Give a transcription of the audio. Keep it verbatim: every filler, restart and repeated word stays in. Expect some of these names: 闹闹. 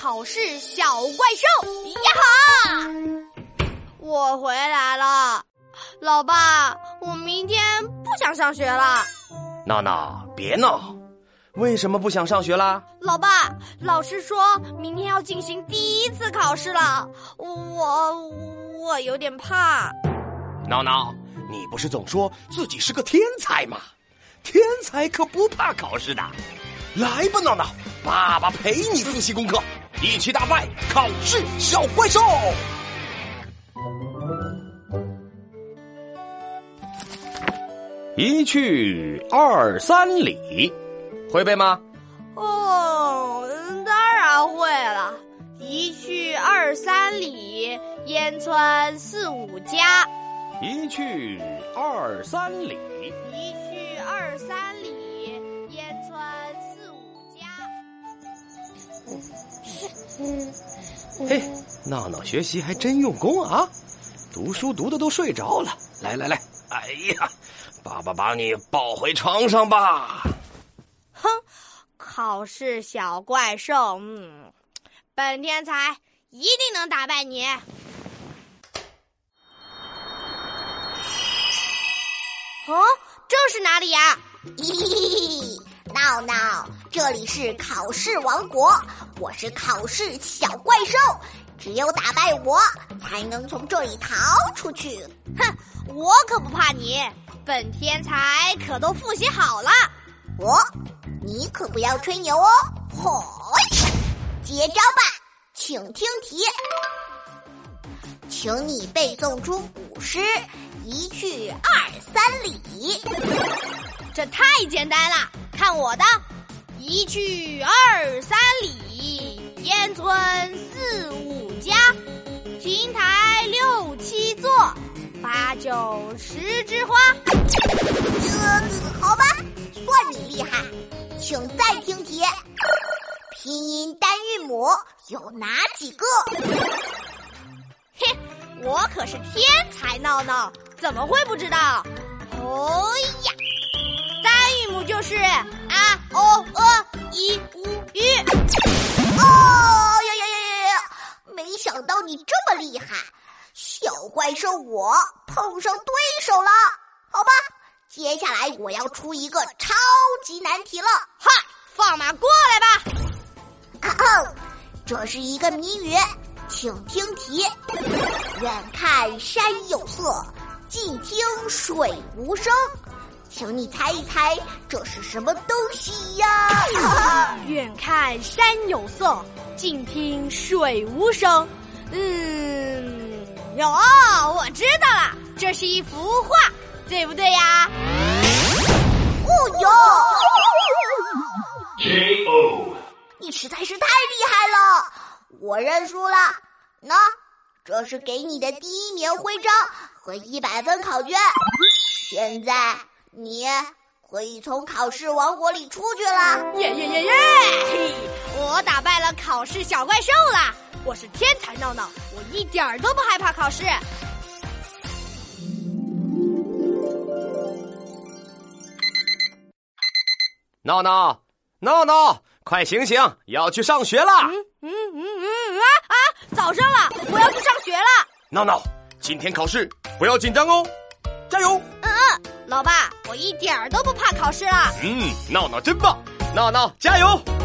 考试小怪兽呀哈！我回来了，老爸，我明天不想上学了。娜娜，别闹，为什么不想上学啦？老爸，老师说明天要进行第一次考试了，我我有点怕。闹闹，你不是总说自己是个天才吗？天才可不怕考试的。来吧，闹闹，爸爸陪你复习功课，一起打败考试小怪兽。一去二三里，会背吗？哦，当然会了。一去二三里，烟村四五家。一去二三里，一去二三里，烟村四五家。嘿，闹闹学习还真用功啊！读书读的都睡着了。来来来，哎呀，爸爸把你抱回床上吧。哼，考试小怪兽，嗯，本天才一定能打败你。哦，这是哪里呀？咦，闹闹，这里是考试王国，我是考试小怪兽，只有打败我才能从这里逃出去。哼，我可不怕你，本天才可都复习好了。我，你可不要吹牛哦。吼，接招吧，请听题，请你背诵出古诗一去二三里。这太简单了，看我的。一去二三里，烟村四五家，亭台六七座，八九十枝花。这好吧，算你厉害。请再听题，拼音单韵母有哪几个？嘿，我可是天才闹闹，怎么会不知道？哦呀，单韵母就是啊、哦、呃、一、乌、鱼。哦呀呀呀呀！没想到你这么厉害，小怪兽我碰上对手了。好吧，接下来我要出一个超级难题了。嗨，放马过来吧！啊哦，这是一个谜语，请听题：远看山有色，近听水无声，请你猜一猜这是什么东西呀？远看山有色，近听水无声。嗯，有，我知道了，这是一幅画，对不对呀？哦哟 J O， 你实在是太厉害了，我认输了。那这是给你的第一名徽章和一百分考卷，现在你可以从考试王国里出去了。耶耶耶耶！我打败了考试小怪兽了，我是天才闹闹，我一点儿都不害怕考试。闹闹，闹闹，快醒醒，要去上学了！嗯嗯嗯嗯啊啊！早上了，我要去上学了。闹闹，今天考试不要紧张哦，加油！嗯嗯，老爸，我一点儿都不怕考试了。嗯，闹闹真棒，闹闹加油！